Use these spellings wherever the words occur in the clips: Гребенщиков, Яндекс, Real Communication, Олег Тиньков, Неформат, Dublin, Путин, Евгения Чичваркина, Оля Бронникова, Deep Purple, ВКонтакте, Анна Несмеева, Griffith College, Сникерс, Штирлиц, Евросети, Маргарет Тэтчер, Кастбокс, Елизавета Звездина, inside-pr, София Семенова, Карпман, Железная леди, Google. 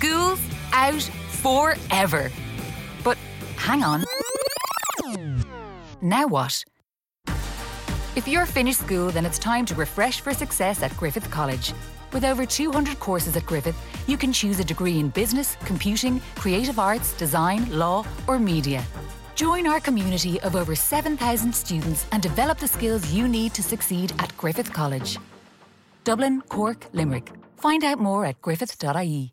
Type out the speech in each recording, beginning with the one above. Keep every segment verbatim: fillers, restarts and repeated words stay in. School's out forever. But hang on. Now what? If you're finished school, then it's time to refresh for success at Griffith College. With over two hundred courses at Griffith, you can choose a degree in business, computing, creative arts, design, law, or media. Join our community of over seven thousand students and develop the skills you need to succeed at Griffith College. Dublin, Cork, Limerick. Find out more at griffith dot i e.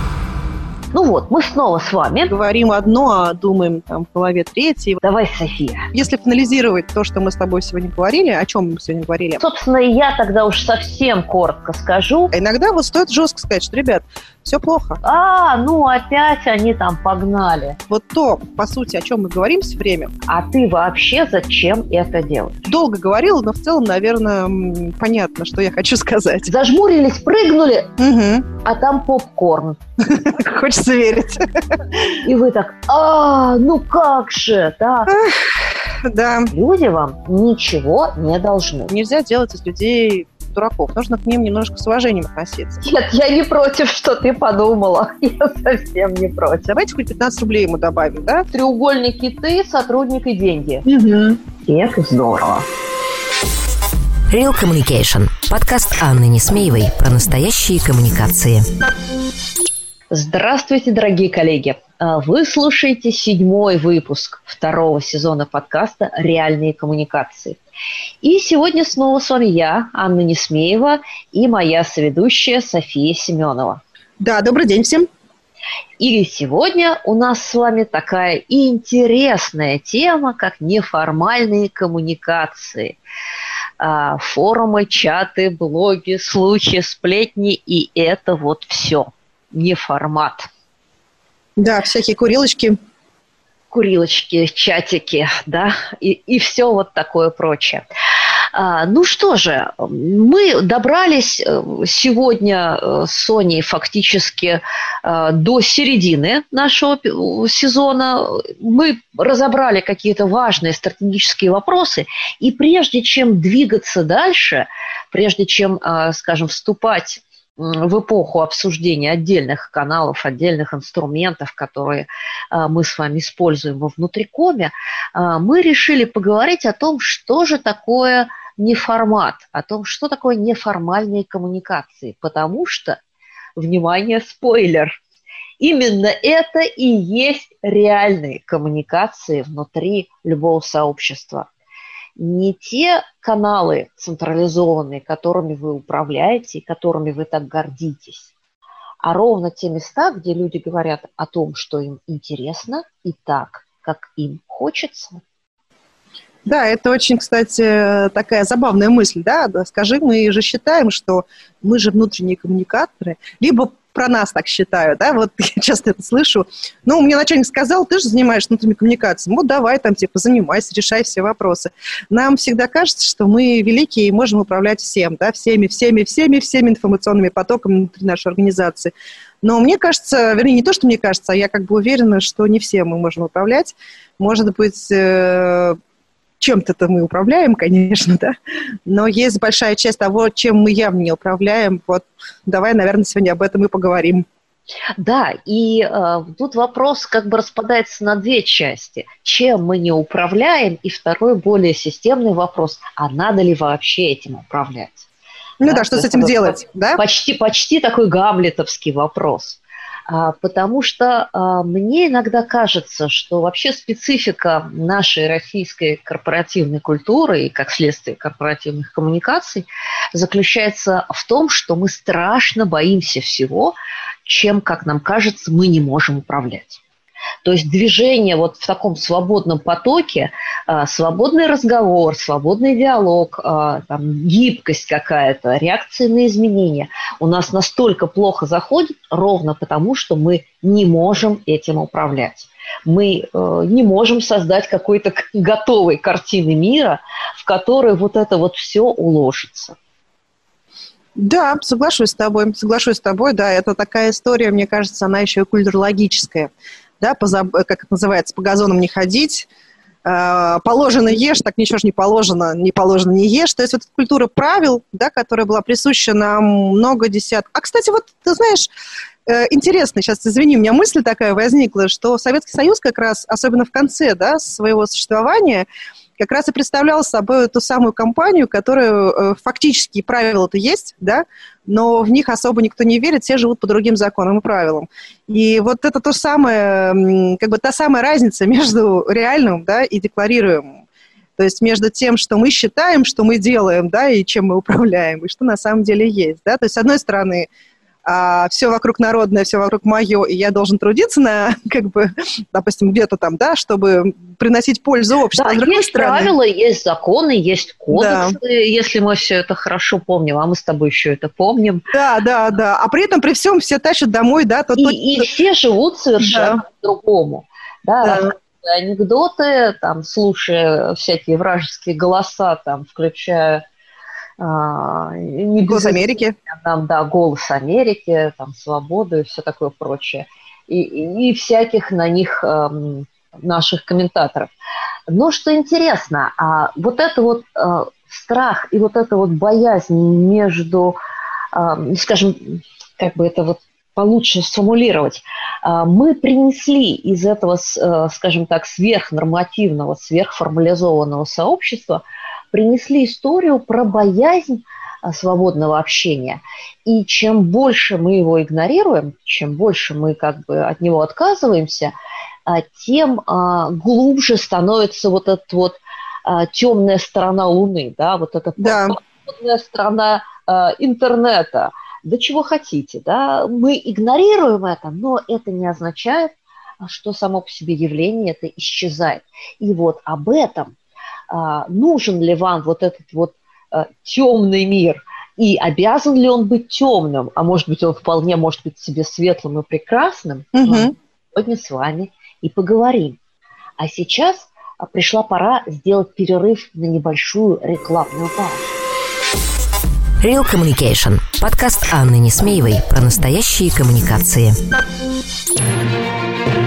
Ну вот, мы снова с вами. Говорим одно, а думаем там в голове третье. Давай, София. Если финализировать то, что мы с тобой сегодня говорили, о чем мы сегодня говорили. Собственно, я тогда уж совсем коротко скажу. Иногда вот стоит жестко сказать, что, ребят, все плохо. А, ну опять они там погнали. Вот то, по сути, о чем мы говорим все время. А ты вообще зачем это делаешь? Долго говорила, но в целом, наверное, понятно, что я хочу сказать. Зажмурились, прыгнули, угу. А там попкорн. Хочется верить. И вы так, а, ну как же, да. Эх, да. Люди вам ничего не должны. Нельзя делать из людей дураков. Нужно к ним немножко с уважением относиться. Нет, я не против, что ты подумала. Я совсем не против. Давайте хоть пятнадцать рублей ему добавим, да? Треугольники ты, сотрудник и деньги. Угу. И это здорово. Real Communication. Подкаст Анны Несмеевой про настоящие коммуникации. Здравствуйте, дорогие коллеги! Вы слушаете седьмой выпуск второго сезона подкаста «Реальные коммуникации». И сегодня снова с вами я, Анна Несмеева, и моя соведущая София Семенова. Да, добрый день всем! И сегодня у нас с вами такая интересная тема, как неформальные коммуникации. Форумы, чаты, блоги, слухи, сплетни и это вот все. Не формат. Да, всякие курилочки. Курилочки, чатики, да, и, и все вот такое прочее. А, ну что же, мы добрались сегодня с Соней фактически а, до середины нашего сезона. Мы разобрали какие-то важные стратегические вопросы, и прежде чем двигаться дальше, прежде чем, а, скажем, вступать в эпоху обсуждения отдельных каналов, отдельных инструментов, которые мы с вами используем во внутрикоме, мы решили поговорить о том, что же такое неформат, о том, что такое неформальные коммуникации, потому что, внимание, спойлер, именно это и есть реальные коммуникации внутри любого сообщества. Не те каналы централизованные, которыми вы управляете и которыми вы так гордитесь, а ровно те места, где люди говорят о том, что им интересно и так, как им хочется. Да, это очень, кстати, такая забавная мысль, да? Скажи, мы же считаем, что мы же внутренние коммуникаторы, либо про нас так считаю, да, вот я часто это слышу. Ну, мне начальник сказал, ты же занимаешься внутренними коммуникациями, ну, давай там, типа, занимайся, решай все вопросы. Нам всегда кажется, что мы великие и можем управлять всем, да, всеми, всеми, всеми, всеми информационными потоками внутри нашей организации. Но мне кажется, вернее, не то, что мне кажется, а я как бы уверена, что не всем мы можем управлять. Может быть, чем-то-то мы управляем, конечно, да, но есть большая часть того, чем мы явно не управляем. Вот давай, наверное, сегодня об этом и поговорим. Да, и э, тут вопрос как бы распадается на две части. Чем мы не управляем? И второй, более системный вопрос, а надо ли вообще этим управлять? Ну да, да что с этим делать, да? Почти, почти такой гамлетовский вопрос. Потому что мне иногда кажется, что вообще специфика нашей российской корпоративной культуры и, как следствие, корпоративных коммуникаций заключается в том, что мы страшно боимся всего, чем, как нам кажется, мы не можем управлять. То есть движение вот в таком свободном потоке, свободный разговор, свободный диалог, там, гибкость какая-то, реакции на изменения у нас настолько плохо заходит, ровно потому, что мы не можем этим управлять. Мы не можем создать какой-то готовой картины мира, в которой вот это вот все уложится. Да, соглашусь с тобой, соглашусь с тобой, да, это такая история, мне кажется, она еще и культурологическая. да, по, как это называется, по газонам не ходить, положено ешь, так ничего ж не положено, не положено не ешь. То есть вот эта культура правил, да, которая была присуща нам много десятков. А, кстати, вот ты знаешь, интересно, сейчас, извини, у меня мысль такая возникла, что Советский Союз как раз, особенно в конце, да, своего существования, как раз и представлял собой ту самую компанию, которая фактически правила-то есть, да, но в них особо никто не верит, все живут по другим законам и правилам. И вот это то самое, как бы та самая разница между реальным, да, и декларируемым. То есть между тем, что мы считаем, что мы делаем, да, и чем мы управляем, и что на самом деле есть, да. То есть, с одной стороны, а все вокруг народное, все вокруг мое, и я должен трудиться на, как бы, допустим, где-то там, да, чтобы приносить пользу обществу. Да, есть правила, есть законы, есть кодексы, да. Если мы все это хорошо помним, а мы с тобой еще это помним. Да, да, да. А при этом при всем все тащат домой, да. То, и, то, и то... все живут совершенно да. по-другому. Да, да. Анекдоты, там, слушая всякие вражеские голоса, там, включая... А, не голос без... Америки. Там, да, голос Америки, там, свободу и все такое прочее. И, и, и всяких на них эм, наших комментаторов. Но что интересно, а, вот это вот э, страх и вот эта вот боязнь между, э, скажем, как бы это вот получше сформулировать, э, мы принесли из этого, э, скажем так, сверхнормативного, сверхформализованного сообщества принесли историю про боязнь свободного общения. И чем больше мы его игнорируем, чем больше мы как бы от него отказываемся, тем глубже становится вот эта вот темная сторона Луны, да, вот эта да. темная сторона интернета. Да чего хотите, да? Мы игнорируем это, но это не означает, что само по себе явление это исчезает. И вот об этом. Нужен ли вам вот этот вот темный мир, и обязан ли он быть темным, а может быть, он вполне может быть себе светлым и прекрасным, угу. Сегодня с вами и поговорим. А сейчас пришла пора сделать перерыв на небольшую рекламную паузу. Real Communication. Подкаст Анны Несмеевой про настоящие коммуникации.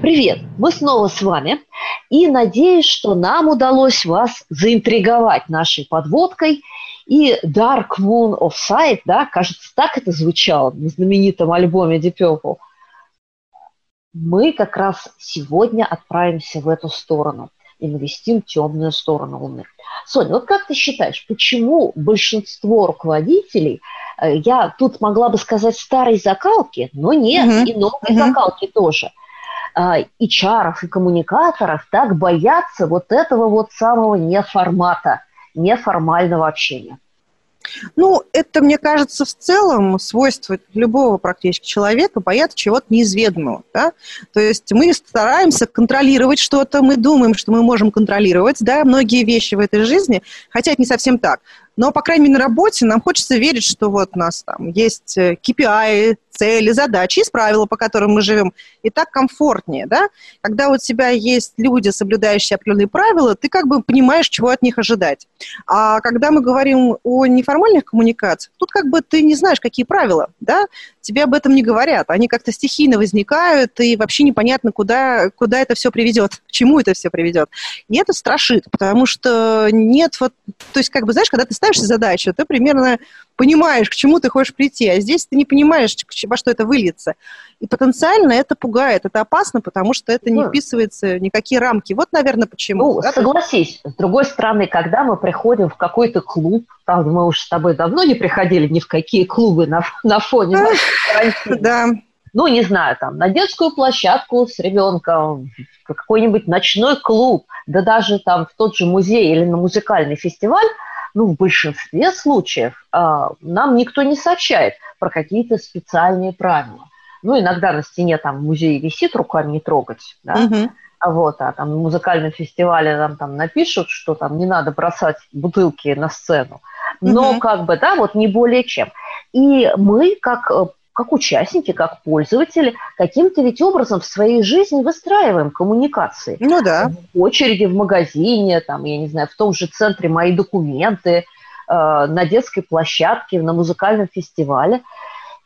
Привет! Мы снова с вами. И надеюсь, что нам удалось вас заинтриговать нашей подводкой. И Dark Moon of Sight, да, кажется, так это звучало в знаменитом альбоме Deep Purple. Мы как раз сегодня отправимся в эту сторону и навестим темную сторону Луны. Соня, вот как ты считаешь, почему большинство руководителей, я тут могла бы сказать старой закалки, но нет, mm-hmm. и новой mm-hmm. закалки тоже, эйч ар-ов и коммуникаторов так боятся вот этого вот самого неформата, неформального общения? Ну, это, мне кажется, в целом свойство любого практически человека — бояться чего-то неизведанного. Да? То есть мы стараемся контролировать что-то, мы думаем, что мы можем контролировать, да, многие вещи в этой жизни, хотя это не совсем так. Но, по крайней мере, на работе нам хочется верить, что вот у нас там есть кей пи ай, цели, задачи, есть правила, по которым мы живем, и так комфортнее, да? Когда у тебя есть люди, соблюдающие определенные правила, ты как бы понимаешь, чего от них ожидать. А когда мы говорим о неформальных коммуникациях, тут как бы ты не знаешь, какие правила, да? Тебе об этом не говорят, они как-то стихийно возникают, и вообще непонятно, куда, куда это все приведет, к чему это все приведет. И это страшит, потому что нет вот... То есть, как бы, знаешь, когда ты ставишь задачу, ты примерно понимаешь, к чему ты хочешь прийти, а здесь ты не понимаешь, во что это выльется. И потенциально это пугает, это опасно, потому что это не вписывается в никакие рамки. Вот, наверное, почему. Ну, да? Согласись, с другой стороны, когда мы приходим в какой-то клуб, там мы уже с тобой давно не приходили ни в какие клубы на, на фоне нашей карантина. Да. Ну, не знаю, там, на детскую площадку с ребенком, какой-нибудь ночной клуб, да даже там в тот же музей или на музыкальный фестиваль, ну, в большинстве случаев а, нам никто не сообщает про какие-то специальные правила. Ну, иногда на стене там в музее висит, руками не трогать, да. Uh-huh. А вот, а там на музыкальном фестивале нам там напишут, что там не надо бросать бутылки на сцену. Но uh-huh. как бы, да, вот не более чем. И мы, как, как участники, как пользователи, каким-то ведь образом в своей жизни выстраиваем коммуникации. Ну да. В очереди в магазине, там, я не знаю, в том же центре «Мои документы», на детской площадке, на музыкальном фестивале.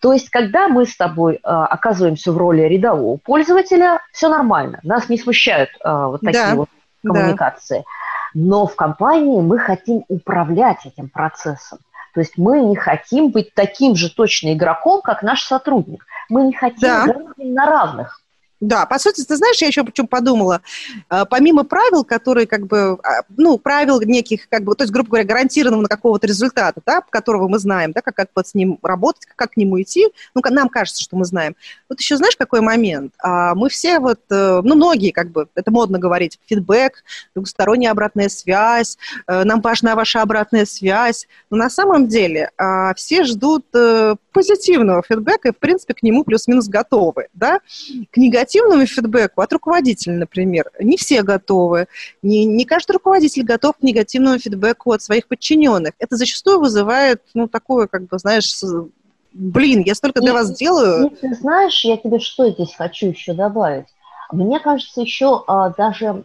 То есть, когда мы с тобой э, оказываемся в роли рядового пользователя, все нормально. Нас не смущают э, вот такие да, вот коммуникации. Да. Но в компании мы хотим управлять этим процессом. То есть мы не хотим быть таким же точно игроком, как наш сотрудник. Мы не хотим да. играть на равных. Да, по сути, ты знаешь, я еще почему подумала, помимо правил, которые как бы, ну, правил неких, как бы, то есть, грубо говоря, гарантированного какого-то результата, да, которого мы знаем, да, как, как вот с ним работать, как к нему идти, ну, нам кажется, что мы знаем. Вот еще знаешь, какой момент? Мы все вот, ну, многие, как бы, это модно говорить, фидбэк, двухсторонняя обратная связь, нам важна ваша обратная связь, но на самом деле все ждут позитивного фидбэка и, в принципе, к нему плюс-минус готовы, да, к негативному фидбэку от руководителя, например, не все готовы. Не, не каждый руководитель готов к негативному фидбэку от своих подчиненных. Это зачастую вызывает, ну, такое, как бы, знаешь, блин, я столько для и, вас делаю. И, ты знаешь, я тебе что здесь хочу еще добавить? Мне кажется, еще а, даже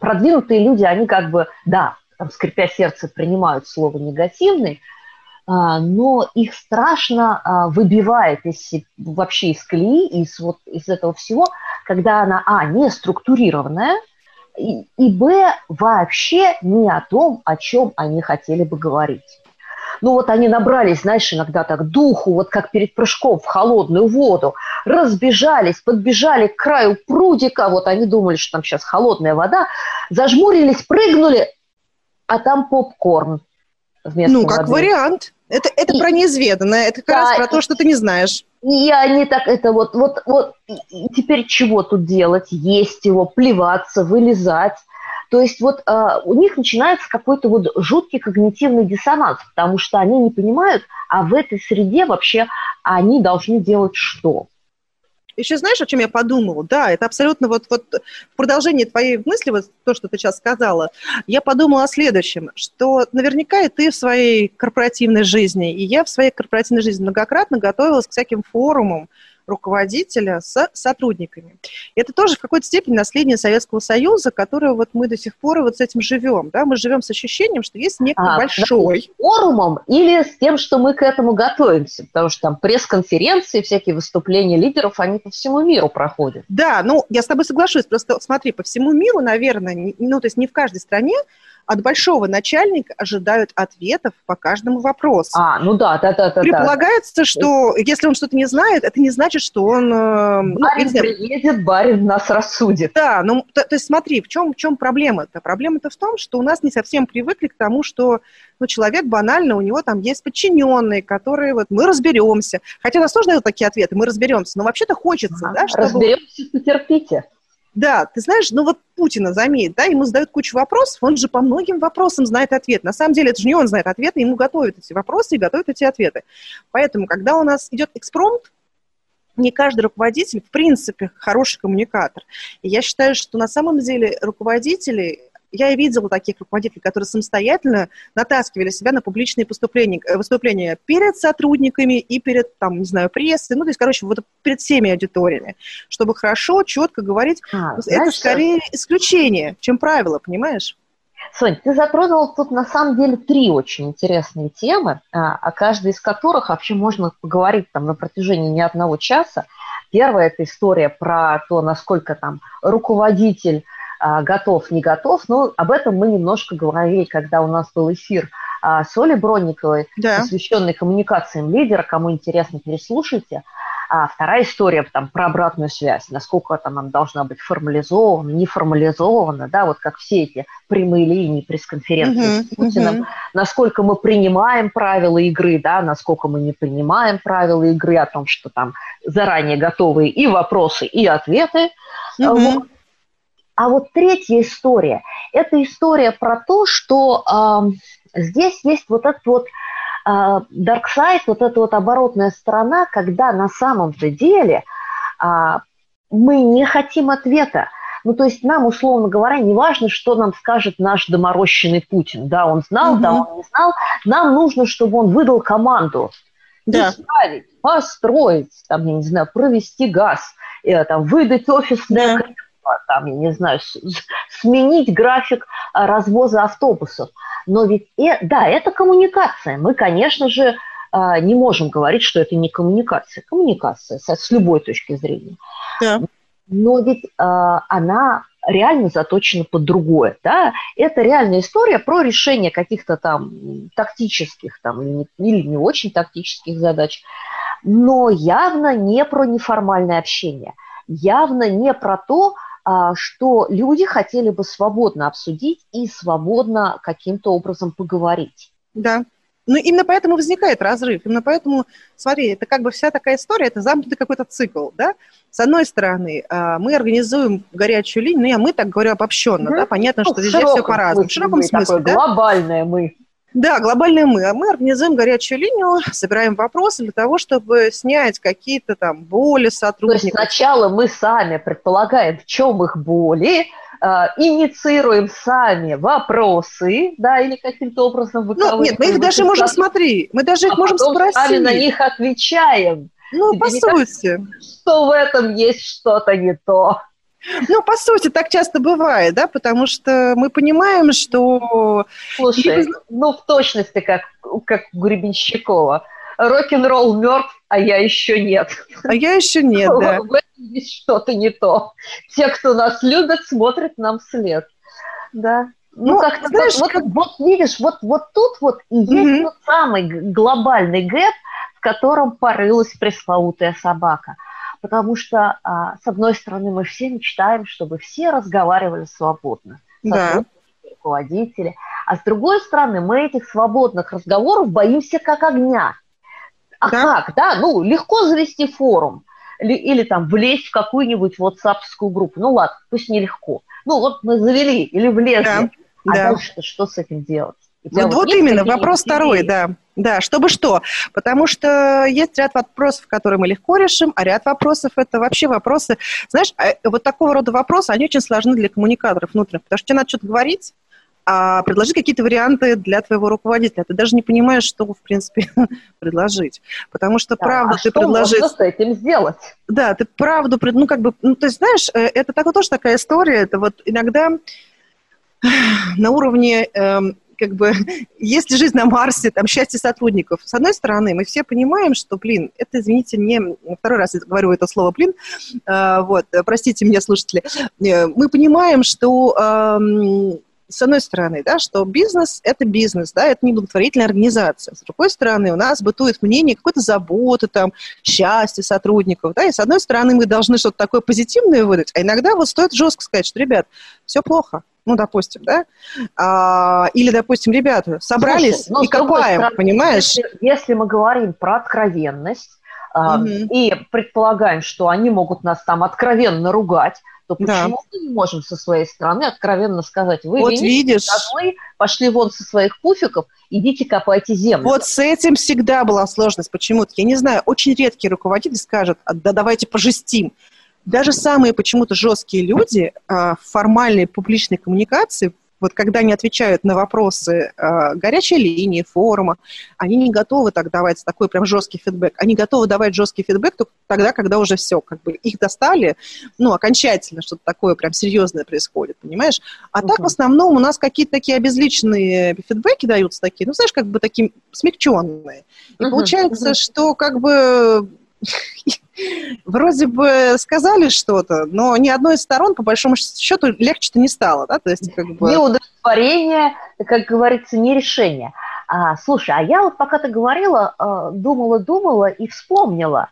продвинутые люди, они как бы, да, там, скрипя сердце, принимают слово «негативный», но их страшно выбивает из, вообще из колеи, из, вот, из этого всего, когда она, а, не структурированная, и, и, б, вообще не о том, о чем они хотели бы говорить. Ну вот они набрались, знаешь, иногда так духу, вот как перед прыжком в холодную воду, разбежались, подбежали к краю прудика, вот они думали, что там сейчас холодная вода, зажмурились, прыгнули, а там попкорн. Ну, как воды. Вариант. Это, это и, про неизведанное, это как да, раз про то, что ты не знаешь. И они так, это вот, вот, вот, теперь чего тут делать? Есть его, плеваться, вылезать. То есть вот э, у них начинается какой-то вот жуткий когнитивный диссонанс, потому что они не понимают, а в этой среде вообще они должны делать что? Еще знаешь, о чем я подумала? Да, это абсолютно вот, вот в продолжении твоей мысли, вот то, что ты сейчас сказала, я подумала о следующем, что наверняка и ты в своей корпоративной жизни, и я в своей корпоративной жизни многократно готовилась к всяким форумам руководителя с сотрудниками. Это тоже в какой-то степени наследие Советского Союза, которое вот мы до сих пор вот с этим живем. Да? Мы живем с ощущением, что есть некий а, большой... С форумом или с тем, что мы к этому готовимся? Потому что там пресс-конференции, всякие выступления лидеров, они по всему миру проходят. Да, ну, я с тобой соглашусь. Просто смотри, по всему миру, наверное, ну, то есть не в каждой стране от большого начальника ожидают ответов по каждому вопросу. А, ну да, да, да, да. Предполагается, да. что если он что-то не знает, это не значит, что он... Барин ну, я не знаю, приедет, барин нас рассудит. Да, ну, то, то есть смотри, в чем, в чем проблема-то? Проблема-то в том, что у нас не совсем привыкли к тому, что ну, человек банально, у него там есть подчиненные, которые вот мы разберемся. Хотя у нас тоже дают такие ответы, мы разберемся, но вообще-то хочется, а, да, чтобы... Разберемся, потерпите. Да, ты знаешь, ну вот Путина, заметь, да, ему задают кучу вопросов, он же по многим вопросам знает ответ. На самом деле, это же не он знает ответы, ему готовят эти вопросы и готовят эти ответы. Поэтому, когда у нас идет экспромт, не каждый руководитель, в принципе, хороший коммуникатор. И я считаю, что на самом деле руководители... Я и видела таких руководителей, которые самостоятельно натаскивали себя на публичные поступления, выступления перед сотрудниками и перед, там, не знаю, прессой, ну, то есть, короче, вот перед всеми аудиториями, чтобы хорошо, четко говорить. А, это знаешь, скорее что? Исключение, чем правило, понимаешь? Соня, ты затронула тут, на самом деле, три очень интересные темы, о каждой из которых вообще можно поговорить там на протяжении не одного часа. Первая – это история про то, насколько там руководитель готов, не готов, но об этом мы немножко говорили, когда у нас был эфир с Олей Бронниковой, да. посвященный коммуникациям лидера, кому интересно, переслушайте. А вторая история там, про обратную связь, насколько там, она должна быть формализована, неформализована, да, вот как все эти прямые линии пресс-конференции uh-huh, с Путиным, uh-huh. насколько мы принимаем правила игры, да, насколько мы не принимаем правила игры, о том, что там заранее готовы и вопросы, и ответы. Uh-huh. Вот. А вот третья история – это история про то, что э, здесь есть вот этот вот э, dark side, вот эта вот оборотная сторона, когда на самом-то деле мы не хотим ответа. Ну, то есть нам, условно говоря, не важно, что нам скажет наш доморощенный Путин. Да, он знал, mm-hmm. да, он не знал. Нам нужно, чтобы он выдал команду. Да. Исправить, построить, там, я не знаю, провести газ, там, выдать офисное кресло, да. там, я не знаю, сменить график развоза автобусов. Но ведь, да, это коммуникация. Мы, конечно же, не можем говорить, что это не коммуникация. Коммуникация с любой точки зрения. Да. Но ведь э, она реально заточена под другое. Да? Это реальная история про решение каких-то там тактических там, или, не, или не очень тактических задач, но явно не про неформальное общение, явно не про то, э, что люди хотели бы свободно обсудить и свободно каким-то образом поговорить. Да. Ну, именно поэтому возникает разрыв. Именно поэтому, смотри, это как бы вся такая история, это замкнутый какой-то цикл, да? С одной стороны, мы организуем горячую линию, ну, я мы так говорю обобщенно, угу. да? Понятно, ну, что везде все по-разному. В широком смысле, да? Глобальное мы. Да, глобальное мы. А мы организуем горячую линию, собираем вопросы для того, чтобы снять какие-то там боли сотрудников. То есть сначала мы сами предполагаем, в чем их боли, инициируем сами вопросы, да, или каким-то образом выковываем. Ну, нет, мы их даже можем, смотри, мы даже их а можем спросить. А сами на них отвечаем. Ну, тебе по сути. Кажется, что в этом есть что-то не то. Ну, по сути, так часто бывает, да, потому что мы понимаем, что... Слушай, ну, в точности, как, как у Гребенщикова. Рок-н-ролл мертв, а я еще нет. А я еще нет, да. В этом есть что-то не то. Те, кто нас любят, смотрят нам вслед. Да. Ну, ну как-то, знаешь, вот, как... вот видишь, вот, вот тут вот и есть mm-hmm. тот самый глобальный гэп, в котором порылась пресловутая собака. Потому что, а, с одной стороны, мы все мечтаем, чтобы все разговаривали свободно. Да. Руководители. А с другой стороны, мы этих свободных разговоров боимся как огня. А да. как, да? Ну, легко завести форум или, или там влезть в какую-нибудь WhatsApp-скую группу. Ну, ладно, пусть нелегко. Ну, вот мы завели или влезли. Да. А да. дальше-то что с этим делать? Вот, вот, вот именно, вопрос второй, да. Да, чтобы что? Потому что есть ряд вопросов, которые мы легко решим, а ряд вопросов – это вообще вопросы... Знаешь, вот такого рода вопросы, они очень сложны для коммуникаторов внутренних, потому что тебе надо что-то говорить, а предложить какие-то варианты для твоего руководителя. Ты даже не понимаешь, что, в принципе, предложить. Потому что, да, правда, а ты предложишь... что с этим сделать? Да, ты правду... Ну, как бы... Ну, то есть, знаешь, это так, тоже такая история. Это вот иногда на уровне... Эм, как бы, есть ли жизнь на Марсе, там, счастье сотрудников. С одной стороны, мы все понимаем, что, блин, это, извините, не... Второй раз я говорю это слово, блин, э, вот, простите меня, слушатели. Э, мы понимаем, что... Э, С одной стороны, да, что бизнес – это бизнес, да, это неблаготворительная организация. С другой стороны, у нас бытует мнение какой-то заботы, там, счастья сотрудников, да, и с одной стороны, мы должны что-то такое позитивное выдать, а иногда вот стоит жестко сказать, что, ребят, все плохо, ну, допустим, да, а, или, допустим, ребята, собрались Слушай, и копаем, стороны, понимаешь? Если, если мы говорим про откровенность mm-hmm. и предполагаем, что они могут нас там откровенно ругать, то почему да. мы не можем со своей стороны откровенно сказать, вы вот видишь, козлы, пошли вон со своих пуфиков, идите копайте землю. Вот с этим всегда была сложность почему-то. Я не знаю, очень редкий руководитель скажет, да давайте пожестим. Даже самые почему-то жесткие люди в формальной публичной коммуникации, вот когда они отвечают на вопросы э, горячей линии, форума, они не готовы так давать такой прям жесткий фидбэк. Они готовы давать жесткий фидбэк только тогда, когда уже все, как бы их достали, ну, окончательно что-то такое прям серьезное происходит, понимаешь? А uh-huh. так в основном у нас какие-то такие обезличенные фидбэки даются такие, ну, знаешь, как бы такие смягченные. И uh-huh. получается, uh-huh. что как бы... Вроде бы сказали что-то, но ни одной из сторон, по большому счету, легче-то не стало. Да? То есть, как бы... Не удовлетворение, как говорится, не решение. А, слушай, а я вот пока ты говорила, думала-думала и вспомнила.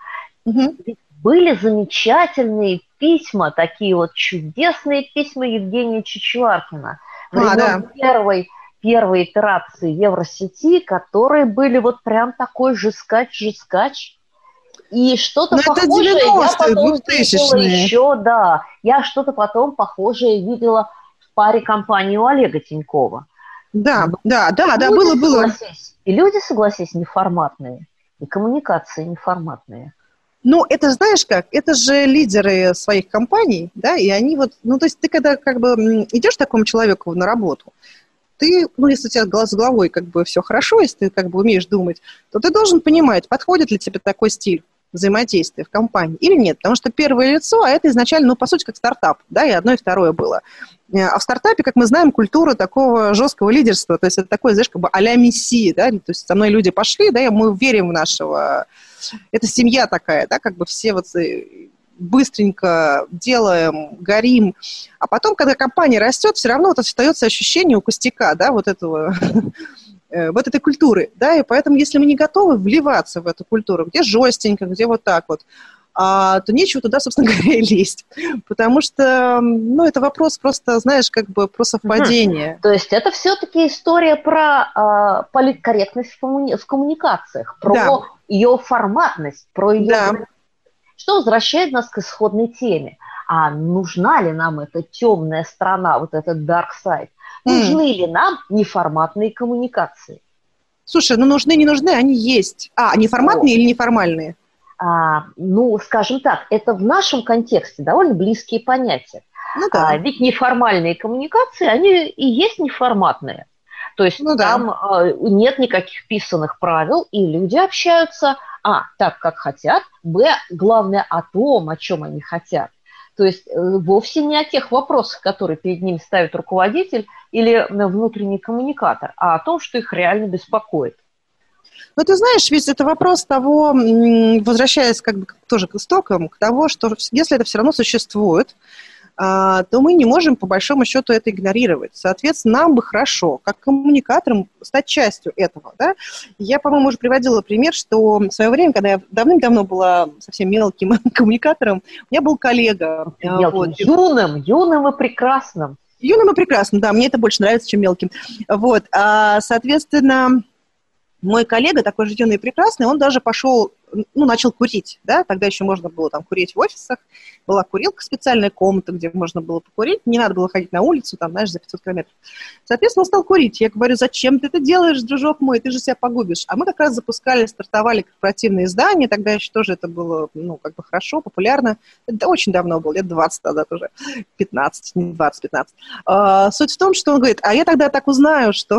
Угу. Были замечательные письма, такие вот чудесные письма Евгения Чичваркина. А, да. Первой... первой итерации Евросети, которые были вот прям такой жескач-жескач. И что-то но похожее я потом видела еще, да. Я что-то потом похожее видела в паре компаний у Олега Тинькова. Да, но да, да, да, было, было. И люди, согласись, неформатные, и коммуникации неформатные. Но это, знаешь как, это же лидеры своих компаний, да, и они вот, ну, то есть ты когда как бы идешь такому человеку на работу, ты, ну, если у тебя глаз с головой как бы все хорошо, если ты как бы умеешь думать, то ты должен понимать, подходит ли тебе такой стиль взаимодействия в компании или нет, потому что первое лицо, а это изначально, ну, по сути, как стартап, да, и одно и второе было. А в стартапе, как мы знаем, культура такого жесткого лидерства, то есть это такое, знаешь, как бы а-ля мессии, да, то есть со мной люди пошли, да, и мы верим в нашего, это семья такая, да, как бы все вот быстренько делаем, горим, а потом, когда компания растет, все равно вот остается ощущение у костяка, да, вот этого... вот этой культуры, да, и поэтому, если мы не готовы вливаться в эту культуру, где жестенько, где вот так вот, а, то нечего туда, собственно говоря, лезть, потому что, ну, это вопрос просто, знаешь, как бы про совпадение. Угу. То есть это все-таки история про а, политкорректность в, коммуни... в коммуникациях, про да. ее форматность, про ее... Да. Что возвращает нас к исходной теме. А нужна ли нам эта темная сторона, вот этот dark side? Нужны mm. ли нам неформатные коммуникации? Слушай, ну нужны, не нужны, они есть. А, неформатные О. или неформальные? А, ну, скажем так, это в нашем контексте довольно близкие понятия. Ну, да. а, ведь неформальные коммуникации, они и есть неформатные. То есть ну, там да. а, нет никаких писанных правил, и люди общаются, а, так, как хотят, б, главное, о том, о чем они хотят. То есть вовсе не о тех вопросах, которые перед ним ставит руководитель или внутренний коммуникатор, а о том, что их реально беспокоит. Ну, ты знаешь, ведь это вопрос того, возвращаясь как бы тоже к истокам, к того, что если это все равно существует, то мы не можем по большому счету это игнорировать. Соответственно, нам бы хорошо, как коммуникаторам, стать частью этого. Да? Я, по-моему, уже приводила пример, что в свое время, когда я давным-давно была совсем мелким коммуникатором, у меня был коллега. Мелким, вот, юным, юным и прекрасным. Юным и прекрасным, да, мне это больше нравится, чем мелким. Вот, а, соответственно, мой коллега, такой же юный и прекрасный, он даже пошел... ну, начал курить, да, тогда еще можно было там курить в офисах, была курилка, специальная комната, где можно было покурить, не надо было ходить на улицу, там, знаешь, за пятьсот километров. Соответственно, он стал курить. Я говорю, зачем ты это делаешь, дружок мой, ты же себя погубишь. А мы как раз запускали, стартовали корпоративные издания, тогда еще тоже это было, ну, как бы хорошо, популярно. Это очень давно было, лет двадцать назад уже, пятнадцать, не двадцать, пятнадцать. А, суть в том, что он говорит, а я тогда так узнаю, что,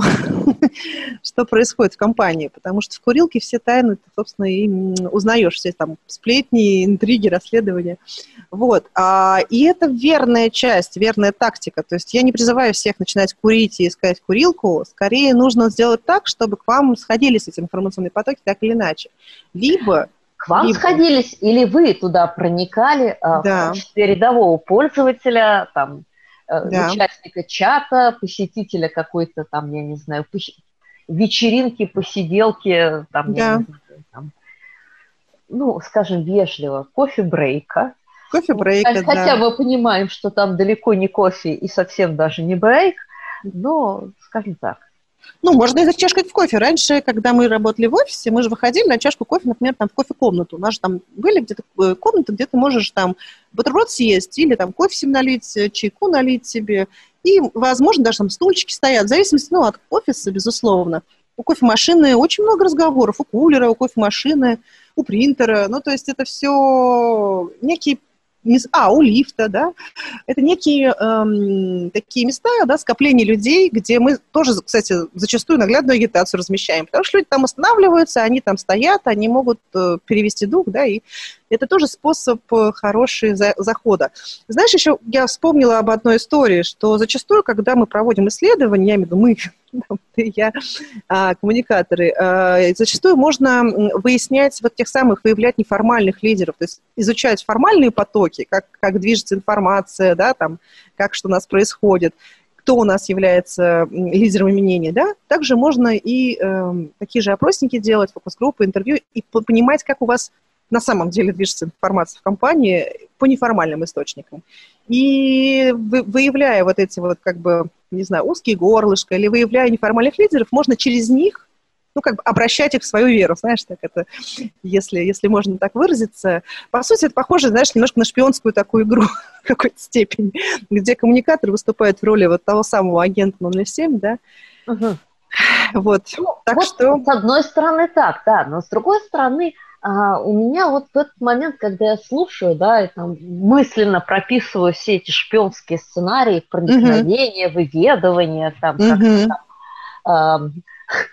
что происходит в компании, потому что в курилке все тайны, собственно, и узнаешь все там сплетни, интриги, расследования. Вот. А, и это верная часть, верная тактика. То есть я не призываю всех начинать курить и искать курилку. Скорее нужно сделать так, чтобы к вам сходились эти информационные потоки так или иначе. Либо... К вам либо... сходились, или вы туда проникали да. в качестве рядового пользователя, там, да. участника чата, посетителя какой-то там, я не знаю, пос... вечеринки, посиделки, там, да. я не знаю, там... ну, скажем, вежливо, кофе-брейка. Кофе-брейка, да. Хотя мы понимаем, что там далеко не кофе и совсем даже не брейк, но, скажем так. Ну, можно и за чашкой кофе. Раньше, когда мы работали в офисе, мы же выходили на чашку кофе, например, там в кофе-комнату. У нас же там были где-то комнаты, где ты можешь там бутерброд съесть или там кофе себе налить, чайку налить себе. И, возможно, даже там стульчики стоят, в зависимости, ну, от офиса, безусловно. У кофемашины очень много разговоров, у кулера, у кофемашины, у принтера, ну, то есть это все некие... А, у лифта, да. Это некие эм, такие места, да, скопление людей, где мы тоже, кстати, зачастую наглядную агитацию размещаем, потому что люди там останавливаются, они там стоят, они могут э, перевести дух, да, и это тоже способ э, хорошего за- захода. Знаешь, еще я вспомнила об одной истории, что зачастую, когда мы проводим исследования, я имею в виду мы, ты, я, а, коммуникаторы, а, зачастую можно выяснять вот тех самых, выявлять неформальных лидеров, то есть изучать формальные потоки, как, как движется информация, да, там, как что у нас происходит, кто у нас является лидером мнений, да, также можно и э, такие же опросники делать, фокус-группы, интервью, и понимать, как у вас на самом деле движется информация в компании по неформальным источникам. И выявляя вот эти вот, как бы, не знаю, узкие горлышко, или выявляя неформальных лидеров, можно через них, ну, как бы обращать их в свою веру, знаешь, так это, если, если можно так выразиться. По сути, это похоже, знаешь, немножко на шпионскую такую игру в какой-то степени, где коммуникатор выступает в роли вот того самого агента ноль ноль семь, да. Угу. Вот, ну, так вот что... С одной стороны так, да, но с другой стороны а у меня вот в этот момент, когда я слушаю, да, и там мысленно прописываю все эти шпионские сценарии, проникновение, mm-hmm. выведывание, там, mm-hmm. как-то там... Э,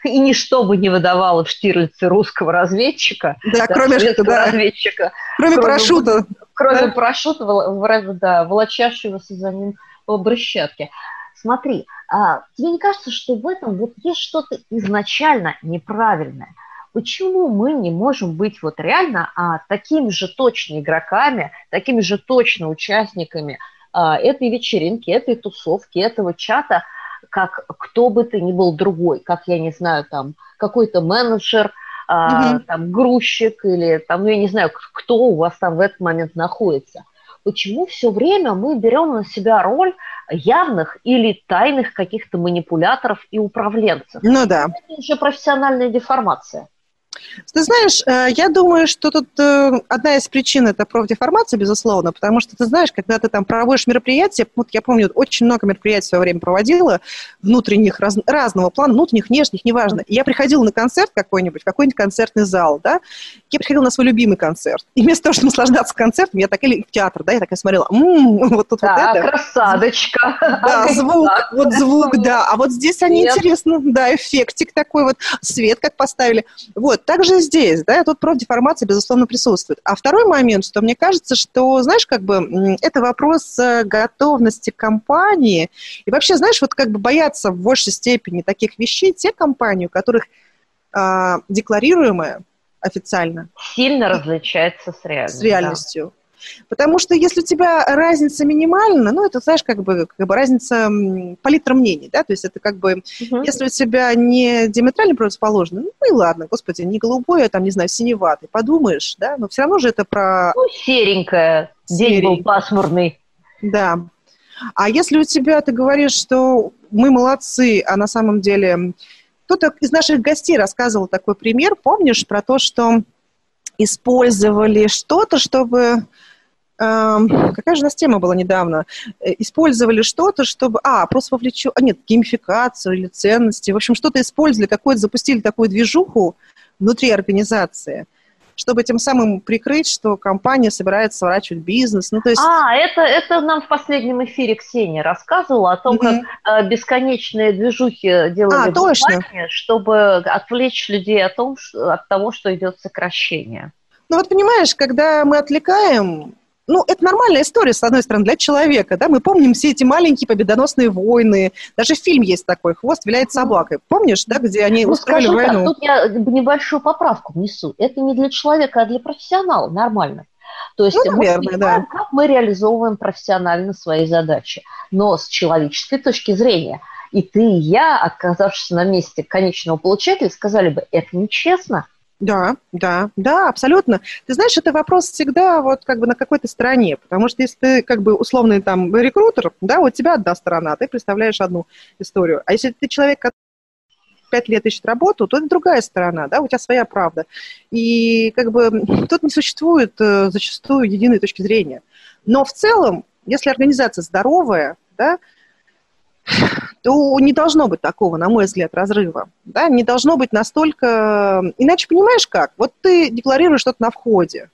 и ничто бы не выдавало в Штирлице русского разведчика, да, да, кроме, что, да. разведчика кроме, кроме парашюта. Кроме да. парашюта, да, волочащегося за ним по брусчатке. Смотри, а, тебе не кажется, что в этом вот есть что-то изначально неправильное? Почему мы не можем быть вот реально а, такими же точно игроками, такими же точно участниками а, этой вечеринки, этой тусовки, этого чата, как кто бы ты ни был другой, как, я не знаю, там, какой-то менеджер, а, mm-hmm. там, грузчик или, там, ну, я не знаю, кто у вас там в этот момент находится. Почему все время мы берем на себя роль явных или тайных каких-то манипуляторов и управленцев? Ну да. Это уже профессиональная деформация. Ты знаешь, я думаю, что тут одна из причин – это профдеформация, безусловно, потому что, ты знаешь, когда ты там проводишь мероприятия, вот я помню, очень много мероприятий в свое время проводила, внутренних, раз, разного плана, внутренних, внешних, неважно. Я приходила на концерт какой-нибудь, в какой-нибудь концертный зал, да, я приходила на свой любимый концерт, и вместо того, чтобы наслаждаться концертом, я так, или в театр, да, я такая смотрела, ммм, вот тут да, вот это. Красадочка. Да, звук, вот звук, да, а вот здесь они, интересно, да, эффектик такой вот, свет как поставили, вот. Также здесь, да, тут профдеформация, безусловно, присутствует. А второй момент, что мне кажется, что, знаешь, как бы, это вопрос готовности компании. И вообще, знаешь, вот как бы боятся в большей степени таких вещей те компании, у которых э, декларируемое официально сильно различается с реальностью. С реальностью. Да. Потому что если у тебя разница минимальна, ну, это, знаешь, как бы, как бы разница палитра мнений, да, то есть это как бы, угу. если у тебя не диаметрально противоположно, ну, и ладно, господи, не голубой, а там, не знаю, синеватый, подумаешь, да, но все равно же это про... Ну, серенькая, день был пасмурный. Да. А если у тебя, ты говоришь, что мы молодцы, а на самом деле... Кто-то из наших гостей рассказывал такой пример, помнишь, про то, что использовали что-то, чтобы... Какая же у нас тема была недавно? Использовали что-то, чтобы... А, просто вовлечу... А, нет, геймификацию или ценности. В общем, что-то использовали, какое-то запустили такую движуху внутри организации, чтобы тем самым прикрыть, что компания собирается сворачивать бизнес. Ну, то есть... А, это, это нам в последнем эфире Ксения рассказывала о том, mm-hmm. как бесконечные движухи делали а, в компании, чтобы отвлечь людей от, том, от того, что идет сокращение. Ну вот понимаешь, когда мы отвлекаем... Ну, это нормальная история, с одной стороны, для человека, да, мы помним все эти маленькие победоносные войны, даже фильм есть такой «Хвост виляет собакой», помнишь, да, где они ну, устроили скажу войну? Так, тут я небольшую поправку внесу, это не для человека, а для профессионала, нормально. То есть ну, наверное, мы понимаем, да. как мы реализовываем профессионально свои задачи, но с человеческой точки зрения, и ты, и я, оказавшись на месте конечного получателя, сказали бы, это нечестно. Да, да, да, абсолютно. Ты знаешь, это вопрос всегда вот как бы на какой-то стороне, потому что если ты как бы условный там рекрутер, да, у тебя одна сторона, ты представляешь одну историю, а если ты человек, который пять лет ищет работу, то это другая сторона, да, у тебя своя правда. И как бы тут не существует зачастую единой точки зрения. Но в целом, если организация здоровая, да, то не должно быть такого, на мой взгляд, разрыва. Да? Не должно быть настолько... Иначе понимаешь как? Вот ты декларируешь что-то на входе,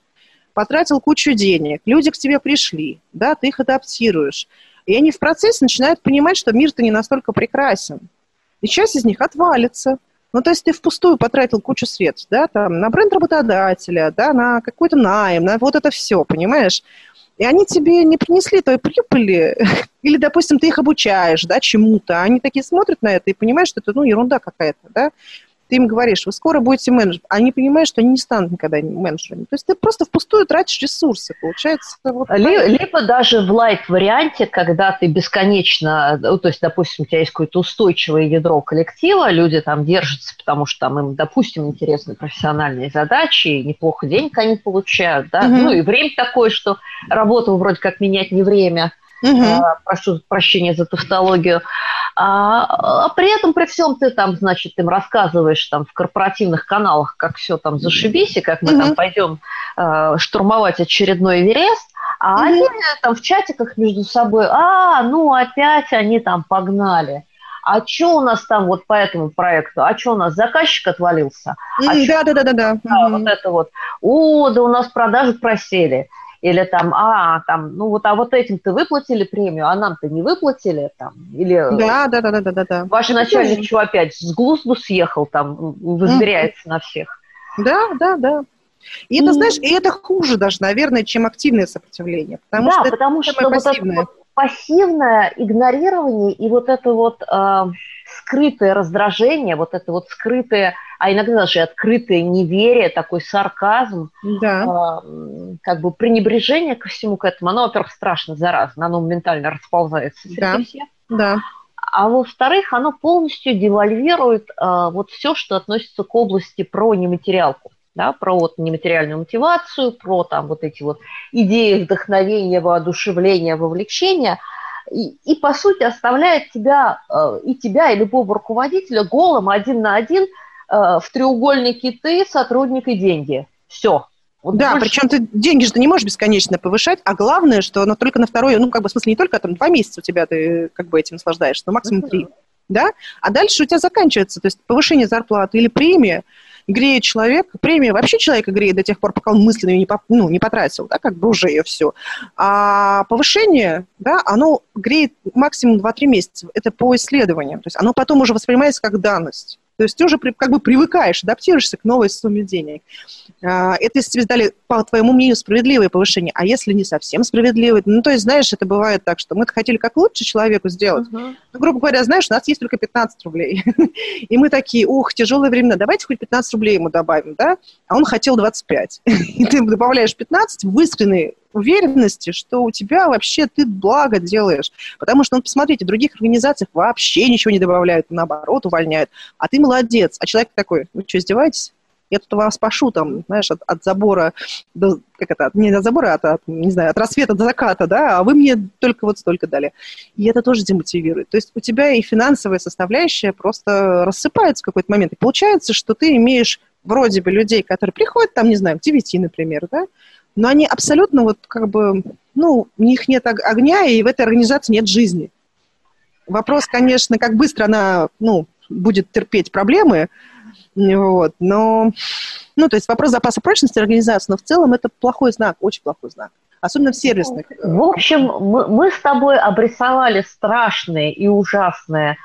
потратил кучу денег, люди к тебе пришли, да, ты их адаптируешь. И они в процессе начинают понимать, что мир-то не настолько прекрасен. И часть из них отвалится. Ну, то есть ты впустую потратил кучу средств, да, там, на бренд работодателя, да, на какой-то найм, на вот это все, понимаешь? И они тебе не принесли той прибыли, или, допустим, ты их обучаешь, да, чему-то, они такие смотрят на это и понимают, что это, ну, ерунда какая-то, да. Ты им говоришь, вы скоро будете менеджером, они понимают, что они не станут никогда менеджерами. То есть ты просто впустую тратишь ресурсы, получается. Вот Ли, либо даже в лайт-варианте, когда ты бесконечно, ну, то есть, допустим, у тебя есть какое-то устойчивое ядро коллектива, люди там держатся, потому что там им, допустим, интересны профессиональные задачи, и неплохо денег они получают, да, угу. ну и время такое, что работу вроде как менять не время. Угу. А, прошу прощения за тавтологию. А, а при этом, при всем, ты там, значит, им рассказываешь там в корпоративных каналах, как все там зашибись, и как мы угу. там пойдем а, штурмовать очередной Эверест, а угу. они там в чатиках между собой, а, ну опять они там погнали. а что у нас там вот по этому проекту, а что у нас заказчик отвалился? А mm, да, да, да, да, да. да mm-hmm. Вот это вот. О, да у нас продажи просели. Или там, а, там, ну вот, а вот этим-то выплатили премию, а нам-то не выплатили, там, или... Да, да, да, да, да, да. Ваш начальник, что опять, с глузду съехал, там, возбирается mm-hmm. на всех. Да, да, да. И это, mm-hmm. знаешь, и это хуже даже, наверное, чем активное сопротивление. Потому да, что потому это что вот это вот пассивное игнорирование и вот это вот э, скрытое раздражение, вот это вот скрытое... а иногда даже открытое неверие, такой сарказм, да. э, как бы пренебрежение ко всему к этому. Оно, во-первых, страшно, заразно, оно моментально расползается среди да. всех. Да. А во-вторых, оно полностью девальвирует э, вот все, что относится к области про нематериалку, да, про вот нематериальную мотивацию, про там вот эти вот идеи вдохновения, воодушевления, вовлечения. И, и, по сути, оставляет тебя, э, и тебя, и любого руководителя голым один на один в треугольнике ты, сотрудник и деньги. Все. Вот да, больше... причем ты деньги же ты не можешь бесконечно повышать, а главное, что оно только на второе, ну, как бы, в смысле, не только, а там два месяца у тебя ты как бы этим наслаждаешься, но максимум mm-hmm. три, да? А дальше у тебя заканчивается, то есть повышение зарплаты или премия греет человека, премия вообще человека греет до тех пор, пока он мысленно ее не, по, ну, не потратил, да, как бы уже ее все. А повышение, да, оно греет максимум два-три месяца, это по исследованиям, то есть оно потом уже воспринимается как данность. То есть ты уже как бы привыкаешь, адаптируешься к новой сумме денег. Это если тебе дали, по твоему мнению, справедливое повышение, а если не совсем справедливое, ну, то есть, знаешь, это бывает так, что мы-то хотели как лучше человеку сделать, uh-huh. ну, грубо говоря, знаешь, у нас есть только пятнадцать рублей, и мы такие, ух, тяжелые времена, давайте хоть пятнадцать рублей ему добавим, да, а он хотел двадцать пять, и ты добавляешь пятнадцать в искренней уверенности, что у тебя вообще ты благо делаешь, потому что, ну, посмотрите, в других организациях вообще ничего не добавляют, наоборот, увольняют, а ты молодец, а человек такой, вы что, издеваетесь? Я тут вас спашу, там, знаешь, от, от забора до, как это, не от забора, а от, не знаю, от рассвета до заката, да, а вы мне только вот столько дали. И это тоже демотивирует. То есть у тебя и финансовая составляющая просто рассыпается в какой-то момент. И получается, что ты имеешь вроде бы людей, которые приходят, там, не знаю, к девяти, например, да, но они абсолютно вот как бы, ну, у них нет огня, и в этой организации нет жизни. Вопрос, конечно, как быстро она, ну, будет терпеть проблемы, вот, но, ну, то есть вопрос запаса прочности организации, но в целом это плохой знак, очень плохой знак, особенно в сервисных. В общем, мы, мы с тобой обрисовали страшные и ужасные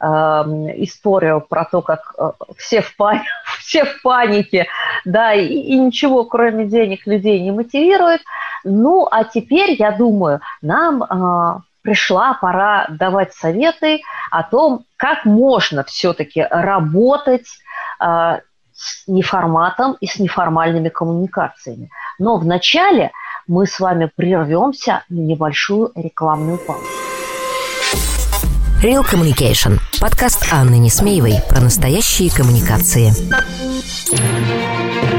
э, историю про то, как э, все, в пани... все в панике, да, и, и ничего, кроме денег, людей не мотивирует. Ну, а теперь, я думаю, нам... Э, пришла пора давать советы о том, как можно все-таки работать э, с неформатом и с неформальными коммуникациями. Но вначале мы с вами прервемся на небольшую рекламную паузу. Real Communication. Подкаст Анны Несмеевой про настоящие коммуникации.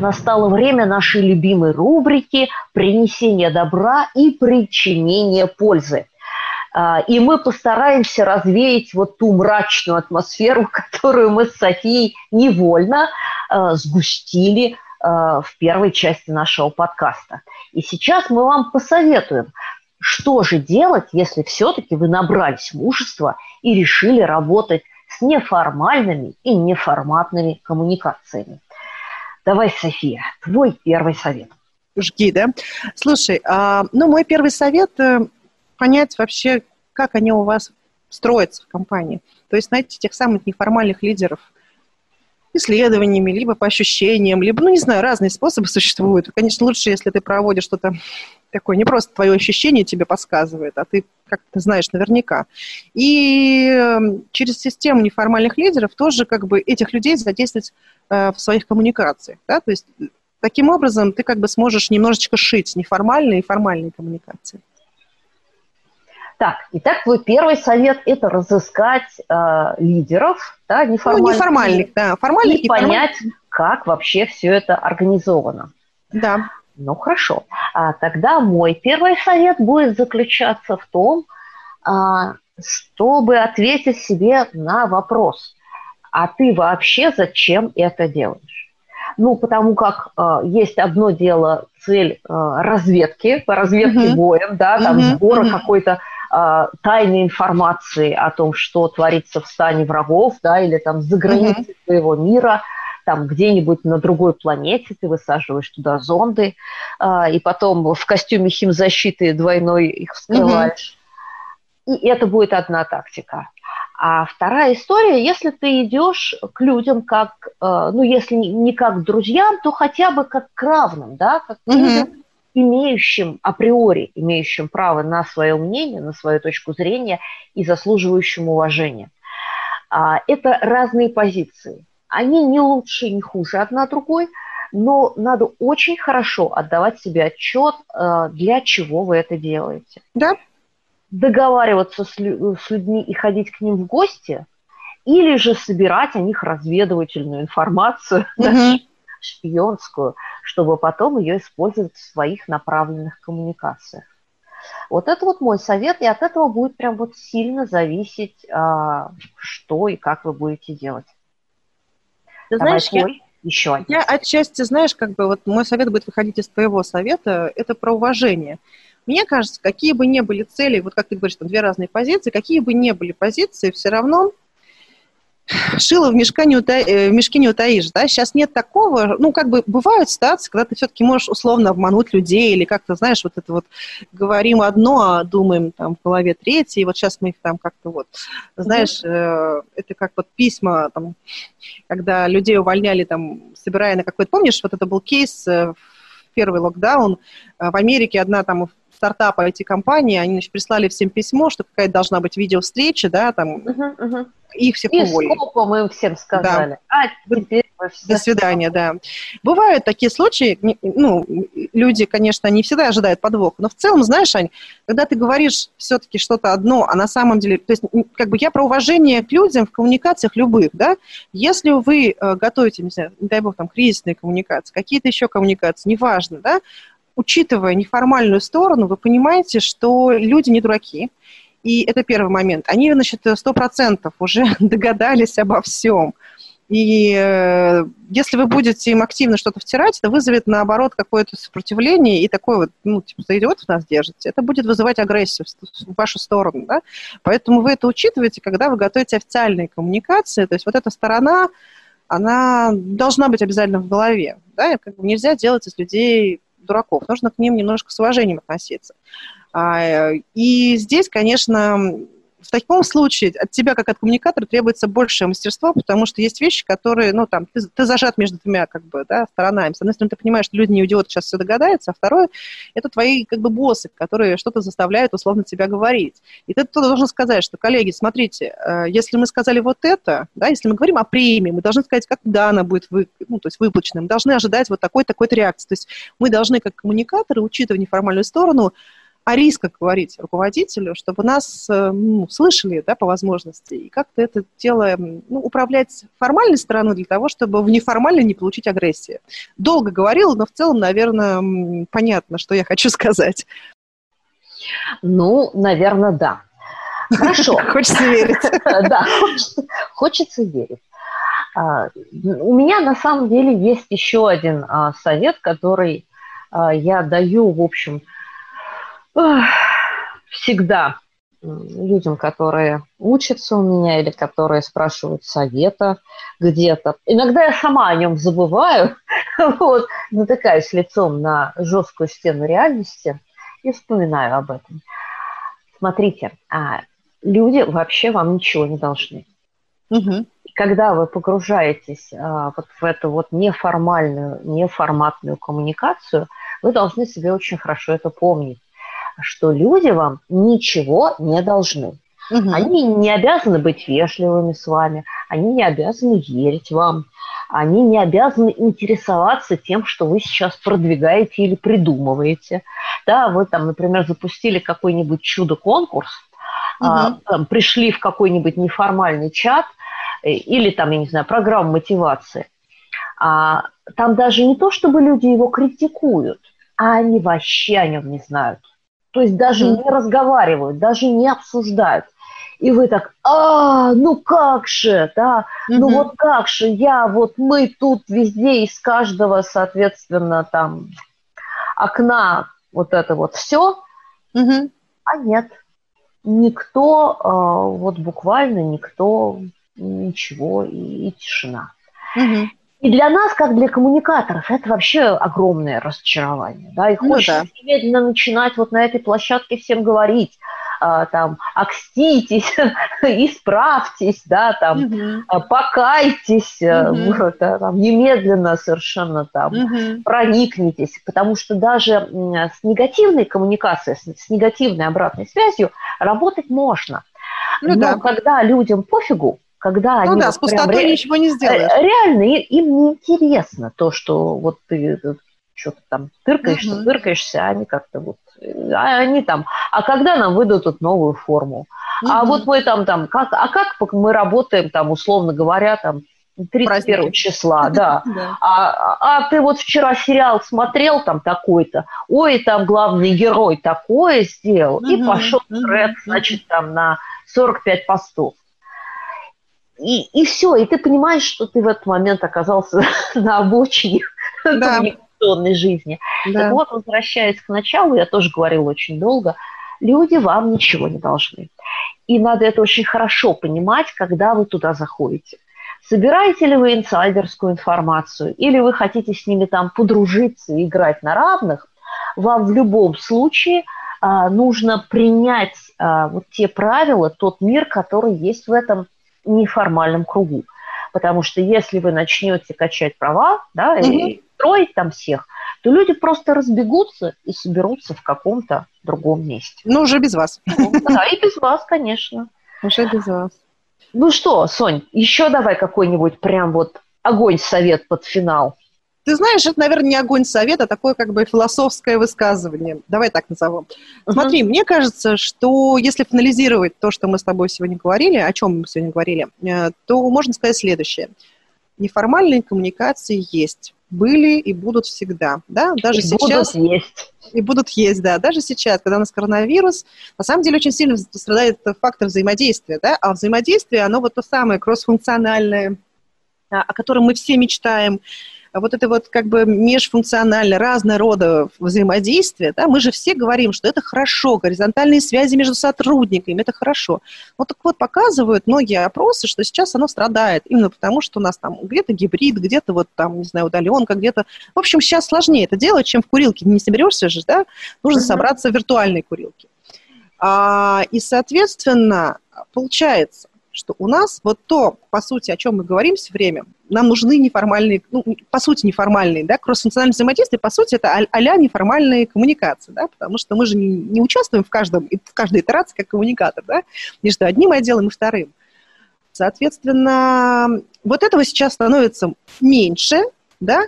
Настало время нашей любимой рубрики «Принесение добра и причинение пользы». И мы постараемся развеять вот ту мрачную атмосферу, которую мы с Софией невольно сгустили в первой части нашего подкаста. И сейчас мы вам посоветуем, что же делать, если все-таки вы набрались мужества и решили работать с неформальными и неформатными коммуникациями. Давай, София, твой первый совет. Жги, да? Слушай, ну, мой первый совет – понять вообще, как они у вас строятся в компании. То есть найти тех самых неформальных лидеров исследованиями, либо по ощущениям, либо, ну, не знаю, разные способы существуют. Конечно, лучше, если ты проводишь что-то такое, не просто твое ощущение тебе подсказывает, а ты как-то знаешь наверняка. И через систему неформальных лидеров тоже как бы этих людей задействовать в своих коммуникациях, да, то есть таким образом ты как бы сможешь немножечко шить неформальные и формальные коммуникации. Так, итак, твой первый совет – это разыскать э, лидеров, да, неформальных, ну, неформальных да, формальных, и понять, как вообще все это организовано. Да. Ну, хорошо. А тогда мой первый совет будет заключаться в том, а, чтобы ответить себе на вопрос, а ты вообще зачем это делаешь? Ну, потому как а, есть одно дело цель а, разведки, по разведке mm-hmm. боем, да, там mm-hmm. сбора mm-hmm. какой-то тайной информации о том, что творится в стане врагов, да, или там за границей mm-hmm. своего мира, там где-нибудь на другой планете ты высаживаешь туда зонды, а, и потом в костюме химзащиты двойной их вскрываешь. Mm-hmm. И это будет одна тактика. А вторая история, если ты идешь к людям как, ну, если не как к друзьям, то хотя бы как к равным, да, как к людям, mm-hmm. имеющим априори, имеющим право на свое мнение, на свою точку зрения и заслуживающим уважения. Это разные позиции. Они не лучше, не хуже одна другой, но надо очень хорошо отдавать себе отчет, для чего вы это делаете. Да. Договариваться с людьми и ходить к ним в гости, или же собирать о них разведывательную информацию, mm-hmm. шпионскую, чтобы потом ее использовать в своих направленных коммуникациях. Вот это вот мой совет, и от этого будет прям вот сильно зависеть, что и как вы будете делать. Ты Давай знаешь, твой я, еще один. Я отчасти, знаешь, как бы вот мой совет будет выходить из твоего совета, это про уважение. Мне кажется, какие бы ни были цели, вот как ты говоришь, там две разные позиции, какие бы ни были позиции, все равно шило в мешке не утаишь, да, сейчас нет такого, ну, как бы бывают ситуации, когда ты все-таки можешь условно обмануть людей, или как-то, знаешь, вот это вот говорим одно, а думаем там в голове третье, и вот сейчас мы их там как-то вот, знаешь, mm-hmm. это как вот письма, там, когда людей увольняли, там, собирая на какой-то, помнишь, вот это был кейс в первый локдаун, в Америке одна там стартап ай ти-компании, они, значит, прислали всем письмо, что какая-то должна быть видеовстреча, да, там, uh-huh, uh-huh. их всех уволили. И сколько мы им всем сказали. Да. А теперь до свидания, да. Бывают такие случаи, ну, люди, конечно, не всегда ожидают подвоха, но в целом, знаешь, Ань, когда ты говоришь все-таки что-то одно, а на самом деле, то есть, как бы я про уважение к людям в коммуникациях любых, да, если вы готовите, не знаю, не дай бог, там, кризисные коммуникации, какие-то еще коммуникации, неважно, да, учитывая неформальную сторону, вы понимаете, что люди не дураки. И это первый момент. Они, значит, сто процентов уже догадались обо всем. И э, если вы будете им активно что-то втирать, это вызовет, наоборот, какое-то сопротивление и такое вот, ну, типа, за идиотов нас держите. Это будет вызывать агрессию в вашу сторону, да? Поэтому вы это учитываете, когда вы готовите официальные коммуникации. То есть вот эта сторона, она должна быть обязательно в голове, да? И как бы нельзя делать из людей дураков. Нужно к ним немножко с уважением относиться. И здесь, конечно, в таком случае от тебя, как от коммуникатора, требуется большее мастерство, потому что есть вещи, которые, ну, там, ты, ты зажат между двумя, как бы, да, сторонами. С одной стороны, ты понимаешь, что люди не идиоты, сейчас все догадаются, а второе, это твои, как бы, боссы, которые что-то заставляют условно тебя говорить. И ты должен сказать, что, коллеги, смотрите, если мы сказали вот это, да, если мы говорим о премии, мы должны сказать, когда она будет, вы, ну, то есть выплачена, мы должны ожидать вот такой-такой-то реакции. То есть мы должны, как коммуникаторы, учитывая неформальную сторону, о рисках говорить руководителю, чтобы нас, ну, слышали, да, по возможности, и как-то это дело, ну, управлять формальной стороной для того, чтобы в неформальной не получить агрессии. Долго говорила, но в целом, наверное, понятно, что я хочу сказать. Ну, наверное, да. Хорошо. Хочется верить. Да, хочется верить. У меня, на самом деле, есть еще один совет, который я даю, в общем, всегда людям, которые учатся у меня или которые спрашивают совета где-то. Иногда я сама о нем забываю, вот, натыкаюсь лицом на жесткую стену реальности и вспоминаю об этом. Смотрите, люди вообще вам ничего не должны. Угу. Когда вы погружаетесь вот в эту вот неформальную, неформатную коммуникацию, вы должны себе очень хорошо это помнить, что люди вам ничего не должны. Угу. Они не обязаны быть вежливыми с вами, они не обязаны верить вам, они не обязаны интересоваться тем, что вы сейчас продвигаете или придумываете. Да, вы там, например, запустили какой-нибудь чудо-конкурс, угу. пришли в какой-нибудь неформальный чат или там, я не знаю, программу мотивации, там даже не то, чтобы люди его критикуют, а они вообще о нем не знают. То есть даже mm-hmm. не разговаривают, даже не обсуждают. И вы так, а, ну как же, да, mm-hmm. ну вот как же, я, вот мы тут везде из каждого, соответственно, там, окна, вот это вот все. Mm-hmm. А нет, никто, вот буквально никто, ничего, и, и тишина. Mm-hmm. И для нас, как для коммуникаторов, это вообще огромное разочарование. Да? И ну, хочется да. немедленно начинать вот на этой площадке всем говорить, э, там, окститесь, исправьтесь, да, там, угу. покайтесь, угу. э, да, там, немедленно совершенно там, угу. проникнитесь. Потому что даже с негативной коммуникацией, с, с негативной обратной связью работать можно. Ну, Но да. когда людям пофигу, когда ну они да, вот с пустотой ре... ничего не сделаешь. Реально, им не интересно то, что вот ты что-то там тыркаешься, угу. тыркаешься, а они как-то вот... А они там... А когда нам выдадут новую форму? Угу. А вот мы там... там как, а как мы работаем, там, условно говоря, там, тридцать первого числа, да. да. А, а ты вот вчера сериал смотрел, там, такой-то, ой, там главный герой такое сделал, угу. и пошел тред, угу. значит, там, на сорок пять постов. И, и все, и ты понимаешь, что ты в этот момент оказался на обочине да. коммуникационной жизни. Да. Так вот, возвращаясь к началу, я тоже говорила очень долго, люди вам ничего не должны. И надо это очень хорошо понимать, когда вы туда заходите. Собираете ли вы инсайдерскую информацию, или вы хотите с ними там подружиться и играть на равных, вам в любом случае а, нужно принять а, вот те правила, тот мир, который есть в этом неформальном кругу. Потому что если вы начнете качать права, да, mm-hmm. и строить там всех, то люди просто разбегутся и соберутся в каком-то другом месте. Ну, уже без вас. Да, и без вас, конечно. Уже без вас. Ну что, Сонь, еще давай какой-нибудь прям вот огонь-совет под финал. Ты знаешь, это, наверное, не огонь-совет, а такое как бы философское высказывание. Давай так назовем. Uh-huh. Смотри, мне кажется, что если финализировать то, что мы с тобой сегодня говорили, о чем мы сегодня говорили, то можно сказать следующее. Неформальные коммуникации есть. Были и будут всегда. Да? Даже и сейчас, будут есть. И будут есть, да. Даже сейчас, когда у нас коронавирус, на самом деле очень сильно страдает фактор взаимодействия. Да? А взаимодействие, оно вот то самое кроссфункциональное, о котором мы все мечтаем. Вот это вот как бы межфункционально разного рода взаимодействие, да, мы же все говорим, что это хорошо, горизонтальные связи между сотрудниками, это хорошо. Вот так вот показывают многие опросы, что сейчас оно страдает, именно потому, что у нас там где-то гибрид, где-то вот там, не знаю, удаленка, где-то... В общем, сейчас сложнее это делать, чем в курилке. Не соберешься же, да, нужно [S2] Mm-hmm. [S1] Собраться в виртуальной курилке. А, и, соответственно, получается, что у нас вот то, по сути, о чем мы говорим все время, нам нужны неформальные, ну, по сути, неформальные, да, кроссфункциональные взаимодействия, по сути, это а-ля неформальные коммуникации, да, потому что мы же не, не участвуем в, каждом, в каждой итерации как коммуникатор, да, между одним отделом и вторым. Соответственно, вот этого сейчас становится меньше, да,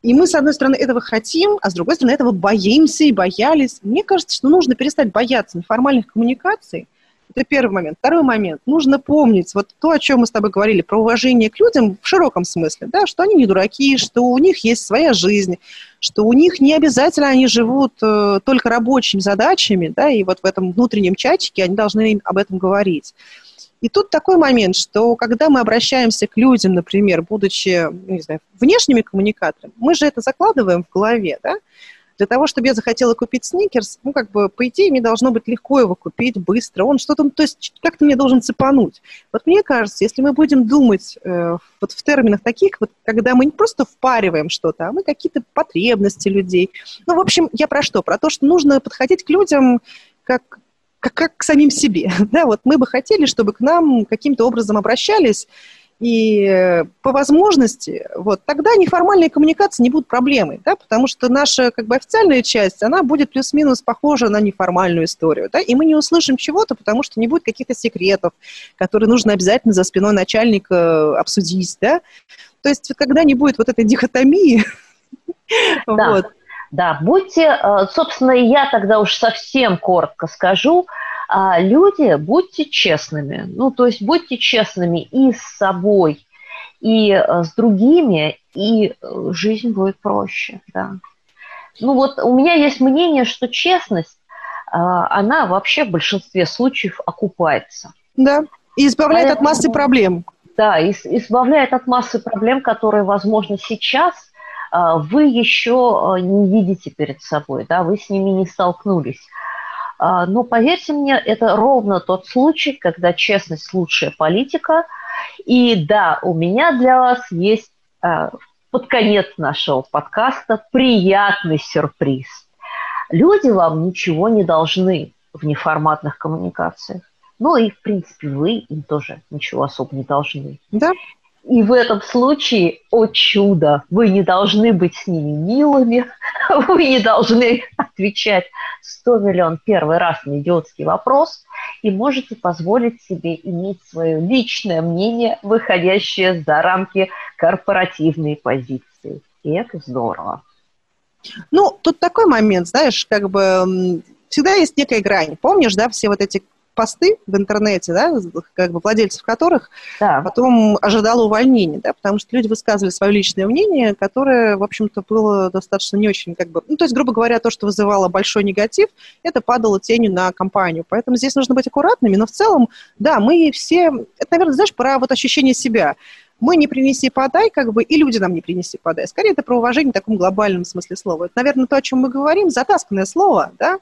и мы, с одной стороны, этого хотим, а с другой стороны, этого боимся и боялись. Мне кажется, что нужно перестать бояться неформальных коммуникаций. Это первый момент. Второй момент. Нужно помнить вот то, о чем мы с тобой говорили, про уважение к людям в широком смысле, да, что они не дураки, что у них есть своя жизнь, что у них не обязательно они живут э, только рабочими задачами, да, и вот в этом внутреннем чатике они должны об этом говорить. И тут такой момент, что когда мы обращаемся к людям, например, будучи, не знаю, внешними коммуникаторами, мы же это закладываем в голове, да. Для того, чтобы я захотела купить сникерс, ну, как бы, по идее, мне должно быть легко его купить, быстро. Он что-то, то есть, как-то мне должен цепануть. Вот мне кажется, если мы будем думать э, вот в терминах таких, вот, когда мы не просто впариваем что-то, а мы какие-то потребности людей. Ну, в общем, я про что? Про то, что нужно подходить к людям как, как, как к самим себе. Да, вот мы бы хотели, чтобы к нам каким-то образом обращались, и по возможности, вот, тогда неформальные коммуникации не будут проблемой, да, потому что наша как бы официальная часть, она будет плюс-минус похожа на неформальную историю, да, и мы не услышим чего-то, потому что не будет каких-то секретов, которые нужно обязательно за спиной начальника обсудить, да. То есть когда не будет вот этой дихотомии, да, вот. Да, будьте, собственно, я тогда уж совсем коротко скажу, люди, будьте честными. Ну, то есть будьте честными и с собой, и с другими, и жизнь будет проще, да. Ну вот у меня есть мнение, что честность, она вообще в большинстве случаев окупается. Да, и избавляет Поэтому, от массы проблем. Да, и избавляет от массы проблем, которые, возможно, сейчас вы еще не видите перед собой, да, вы с ними не столкнулись. Но поверьте мне, это ровно тот случай, когда честность – лучшая политика. И да, у меня для вас есть под конец нашего подкаста приятный сюрприз. Люди вам ничего не должны в неформатных коммуникациях. Ну и, в принципе, вы им тоже ничего особо не должны. Да. И в этом случае, о чудо, вы не должны быть с ними милыми, вы не должны отвечать сто миллион первый раз на идиотский вопрос и можете позволить себе иметь свое личное мнение, выходящее за рамки корпоративной позиции. И это здорово. Ну, тут такой момент, знаешь, как бы всегда есть некая грань. Помнишь, да, все вот эти... посты в интернете, да, как бы владельцев которых да. потом ожидало увольнения, да, потому что люди высказывали свое личное мнение, которое, в общем-то, было достаточно не очень, как бы, ну, то есть, грубо говоря, то, что вызывало большой негатив, это падало тенью на компанию. Поэтому здесь нужно быть аккуратными, но в целом, да, мы все, это, наверное, знаешь, про вот ощущение себя. Мы не принеси подай, как бы, и люди нам не принеси подай. Скорее, это про уважение в таком глобальном смысле слова. Это, наверное, то, о чем мы говорим, затасканное слово, да.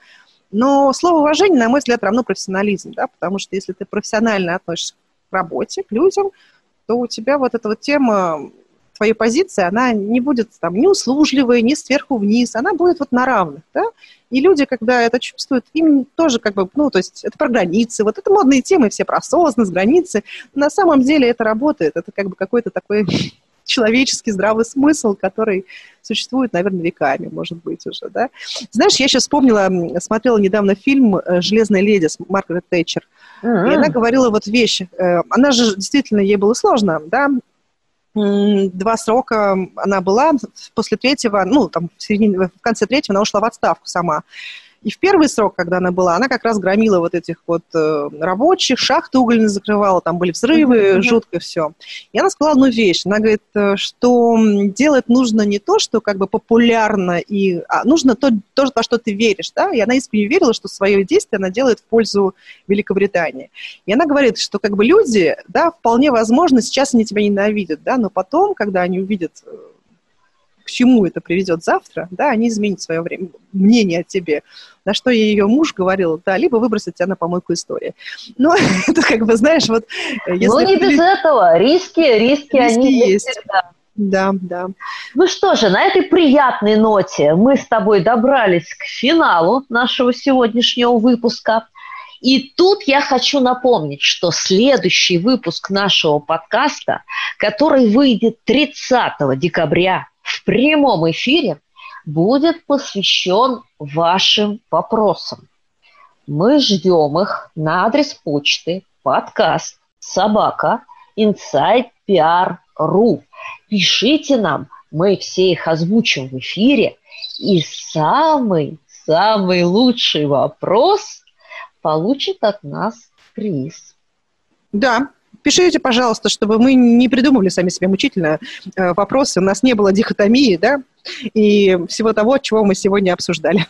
Но слово «уважение», на мой взгляд, равно профессионализм, да, потому что если ты профессионально относишься к работе, к людям, то у тебя вот эта вот тема твоей позиции, она не будет там ни услужливой, ни сверху вниз, она будет вот на равных, да, и люди, когда это чувствуют, им тоже как бы, ну, то есть это про границы, вот это модные темы все про осознанность, границы, на самом деле это работает, это как бы какой-то такой человеческий здравый смысл, который существует, наверное, веками, может быть, уже, да. Знаешь, я сейчас вспомнила, смотрела недавно фильм «Железная леди» с Маргарет Тэтчер, mm-hmm. и она говорила вот вещи. Она же, действительно, ей было сложно, да, два срока она была, после третьего, ну, там, в, середине, в конце третьего она ушла в отставку сама. И в первый срок, когда она была, она как раз громила вот этих вот э, рабочих, шахты угольные закрывала, там были взрывы, mm-hmm. жутко все. И она сказала одну вещь. Она говорит, что делать нужно не то, что как бы популярно, и, а нужно то, то, во что ты веришь, да? И она искренне верила, что свое действие она делает в пользу Великобритании. И она говорит, что как бы люди, да, вполне возможно, сейчас они тебя ненавидят, да, но потом, когда они увидят... к чему это приведет завтра, да, они изменят свое время, мнение о тебе. На что ее муж говорил, да, либо выбросить тебя на помойку истории. Но это как бы, знаешь, вот... Если ну, не без этого. Риски, риски, риски они есть. Всегда. Да, да. Ну что же, на этой приятной ноте мы с тобой добрались к финалу нашего сегодняшнего выпуска. И тут я хочу напомнить, что следующий выпуск нашего подкаста, который выйдет тридцатого декабря, в прямом эфире будет посвящен вашим вопросам. Мы ждем их на адрес почты подкаст собака инсайд пи ар точка ру. Пишите нам, мы все их озвучим в эфире. И самый-самый лучший вопрос получит от нас приз. Да. Пишите, пожалуйста, чтобы мы не придумывали сами себе мучительно э, вопросы, у нас не было дихотомии, да, и всего того, чего мы сегодня обсуждали.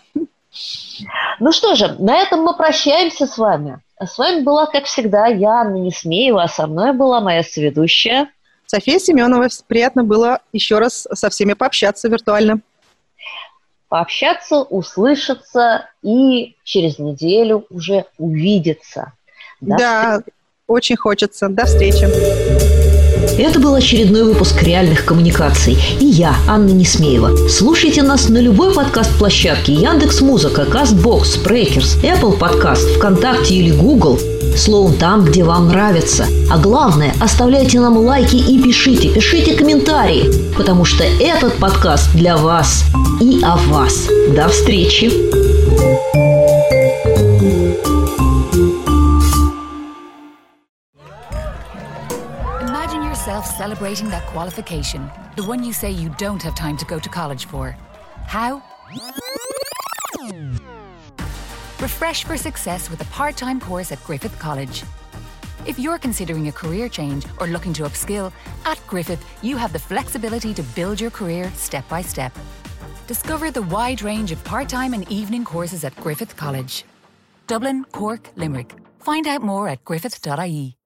Ну что же, на этом мы прощаемся с вами. С вами была, как всегда, я, Анна Несмеева, а со мной была моя соведущая София Семенова. Приятно было еще раз со всеми пообщаться виртуально. Пообщаться, услышаться и через неделю уже увидеться. До да. встречи. Очень хочется. До встречи. Это был очередной выпуск «Реальных коммуникаций». И я, Анна Несмеева. Слушайте нас на любой подкаст-площадке: Яндекс.Музыка, Кастбокс, Breakers, Apple Podcast, ВКонтакте или Google. Словом, там, где вам нравится. А главное, оставляйте нам лайки и пишите, пишите комментарии, потому что этот подкаст для вас и о вас. До встречи. Celebrating that qualification, the one you say you don't have time to go to college for. How? Refresh for success with a part-time course at Griffith College. If you're considering a career change or looking to upskill, at Griffith you have the flexibility to build your career step by step. Discover the wide range of part-time and evening courses at Griffith College. Dublin, Cork, Limerick. Find out more at griffith dot i e.